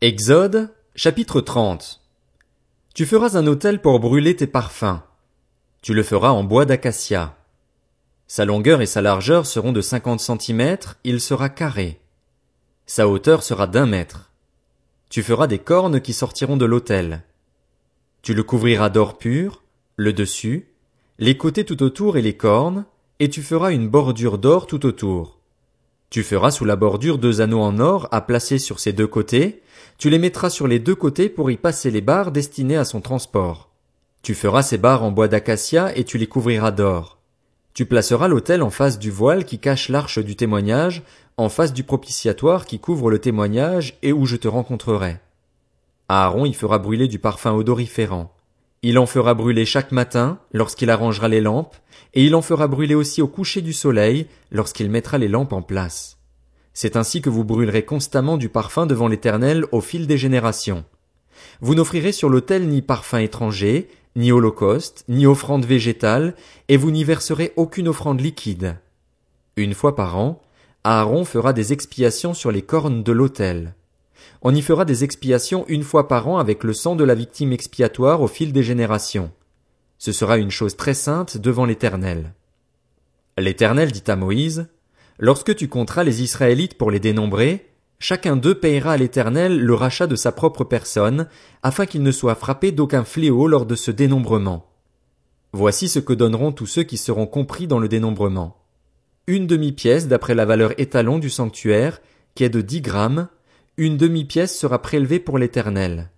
Exode, chapitre 30. Tu feras un autel pour brûler tes parfums. Tu le feras en bois d'acacia. Sa longueur et sa largeur seront de 50 centimètres, il sera carré. Sa hauteur sera d'1 mètre. Tu feras des cornes qui sortiront de l'autel. Tu le couvriras d'or pur, le dessus, les côtés tout autour et les cornes, et tu feras une bordure d'or tout autour. Tu feras sous la bordure 2 anneaux en or à placer sur ses 2 côtés, tu les mettras sur les 2 côtés pour y passer les barres destinées à son transport. Tu feras ces barres en bois d'acacia et tu les couvriras d'or. Tu placeras l'autel en face du voile qui cache l'arche du témoignage, en face du propitiatoire qui couvre le témoignage et où je te rencontrerai. Aaron y fera brûler du parfum odoriférant. Il en fera brûler chaque matin lorsqu'il arrangera les lampes, et il en fera brûler aussi au coucher du soleil lorsqu'il mettra les lampes en place. C'est ainsi que vous brûlerez constamment du parfum devant l'Éternel au fil des générations. Vous n'offrirez sur l'autel ni parfum étranger, ni holocauste, ni offrande végétale, et vous n'y verserez aucune offrande liquide. Une fois par an, Aaron fera des expiations sur les cornes de l'autel. On y fera des expiations 1 fois par an avec le sang de la victime expiatoire au fil des générations. Ce sera une chose très sainte devant l'Éternel. L'Éternel dit à Moïse, « Lorsque tu compteras les Israélites pour les dénombrer, chacun d'eux payera à l'Éternel le rachat de sa propre personne, afin qu'il ne soit frappé d'aucun fléau lors de ce dénombrement. Voici ce que donneront tous ceux qui seront compris dans le dénombrement. 1/2 pièce d'après la valeur étalon du sanctuaire, qui est de 10 grammes, 1/2 pièce sera prélevée pour l'Éternel.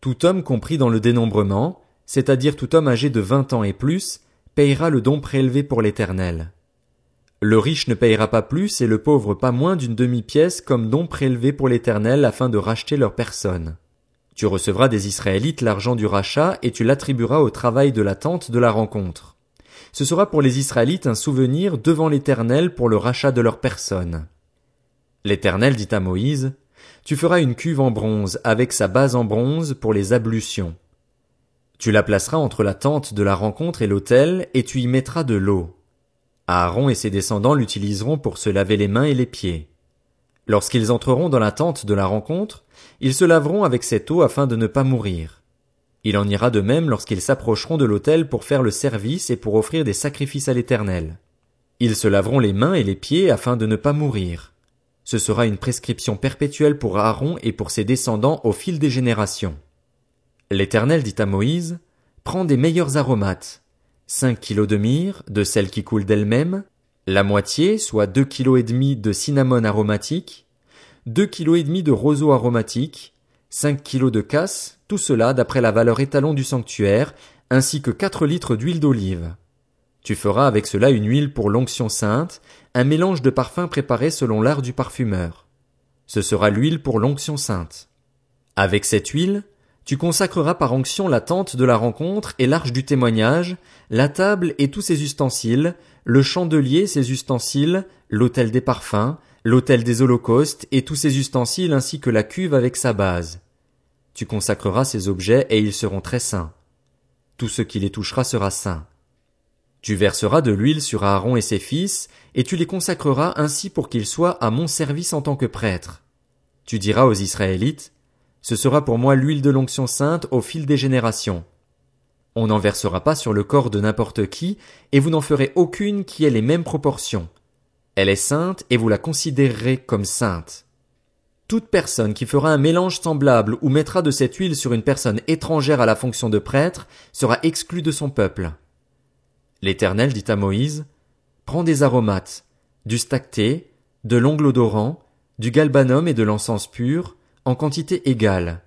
Tout homme compris dans le dénombrement, c'est-à-dire tout homme âgé de 20 ans et plus, payera le don prélevé pour l'Éternel. Le riche ne payera pas plus et le pauvre pas moins d'1/2 pièce comme don prélevé pour l'Éternel afin de racheter leur personne. Tu recevras des Israélites l'argent du rachat et tu l'attribueras au travail de la tente de la rencontre. Ce sera pour les Israélites un souvenir devant l'Éternel pour le rachat de leur personne. L'Éternel dit à Moïse, tu feras une cuve en bronze avec sa base en bronze pour les ablutions. Tu la placeras entre la tente de la rencontre et l'autel, et tu y mettras de l'eau. Aaron et ses descendants l'utiliseront pour se laver les mains et les pieds. Lorsqu'ils entreront dans la tente de la rencontre, ils se laveront avec cette eau afin de ne pas mourir. Il en ira de même lorsqu'ils s'approcheront de l'autel pour faire le service et pour offrir des sacrifices à l'Éternel. Ils se laveront les mains et les pieds afin de ne pas mourir. Ce sera une prescription perpétuelle pour Aaron et pour ses descendants au fil des générations. L'Éternel dit à Moïse, « Prends des meilleurs aromates, 5 kilos de myrrhe, de celle qui coule d'elle-même, la moitié, soit 2,5 kilos de cinnamone aromatique, 2,5 kilos de roseau aromatique, 5 kilos de casse, tout cela d'après la valeur étalon du sanctuaire, ainsi que 4 litres d'huile d'olive. » Tu feras avec cela une huile pour l'onction sainte, un mélange de parfums préparé selon l'art du parfumeur. Ce sera l'huile pour l'onction sainte. Avec cette huile, tu consacreras par onction la tente de la rencontre et l'arche du témoignage, la table et tous ses ustensiles, le chandelier et ses ustensiles, l'autel des parfums, l'autel des holocaustes et tous ses ustensiles ainsi que la cuve avec sa base. Tu consacreras ces objets et ils seront très saints. Tout ce qui les touchera sera saint. Tu verseras de l'huile sur Aaron et ses fils, et tu les consacreras ainsi pour qu'ils soient à mon service en tant que prêtres. Tu diras aux Israélites, « Ce sera pour moi l'huile de l'onction sainte au fil des générations. On n'en versera pas sur le corps de n'importe qui, et vous n'en ferez aucune qui ait les mêmes proportions. Elle est sainte, et vous la considérerez comme sainte. Toute personne qui fera un mélange semblable ou mettra de cette huile sur une personne étrangère à la fonction de prêtre sera exclue de son peuple. » L'Éternel dit à Moïse, « Prends des aromates, du stacté, de l'ongle odorant, du galbanum et de l'encens pur, en quantité égale.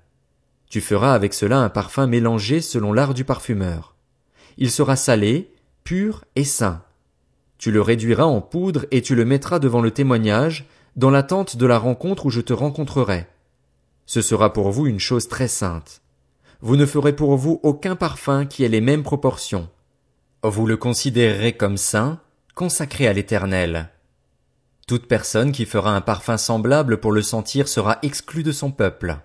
Tu feras avec cela un parfum mélangé selon l'art du parfumeur. Il sera salé, pur et saint. Tu le réduiras en poudre et tu le mettras devant le témoignage, dans la tente de la rencontre où je te rencontrerai. Ce sera pour vous une chose très sainte. Vous ne ferez pour vous aucun parfum qui ait les mêmes proportions. Vous le considérerez comme saint, consacré à l'Éternel. Toute personne qui fera un parfum semblable pour le sentir sera exclue de son peuple.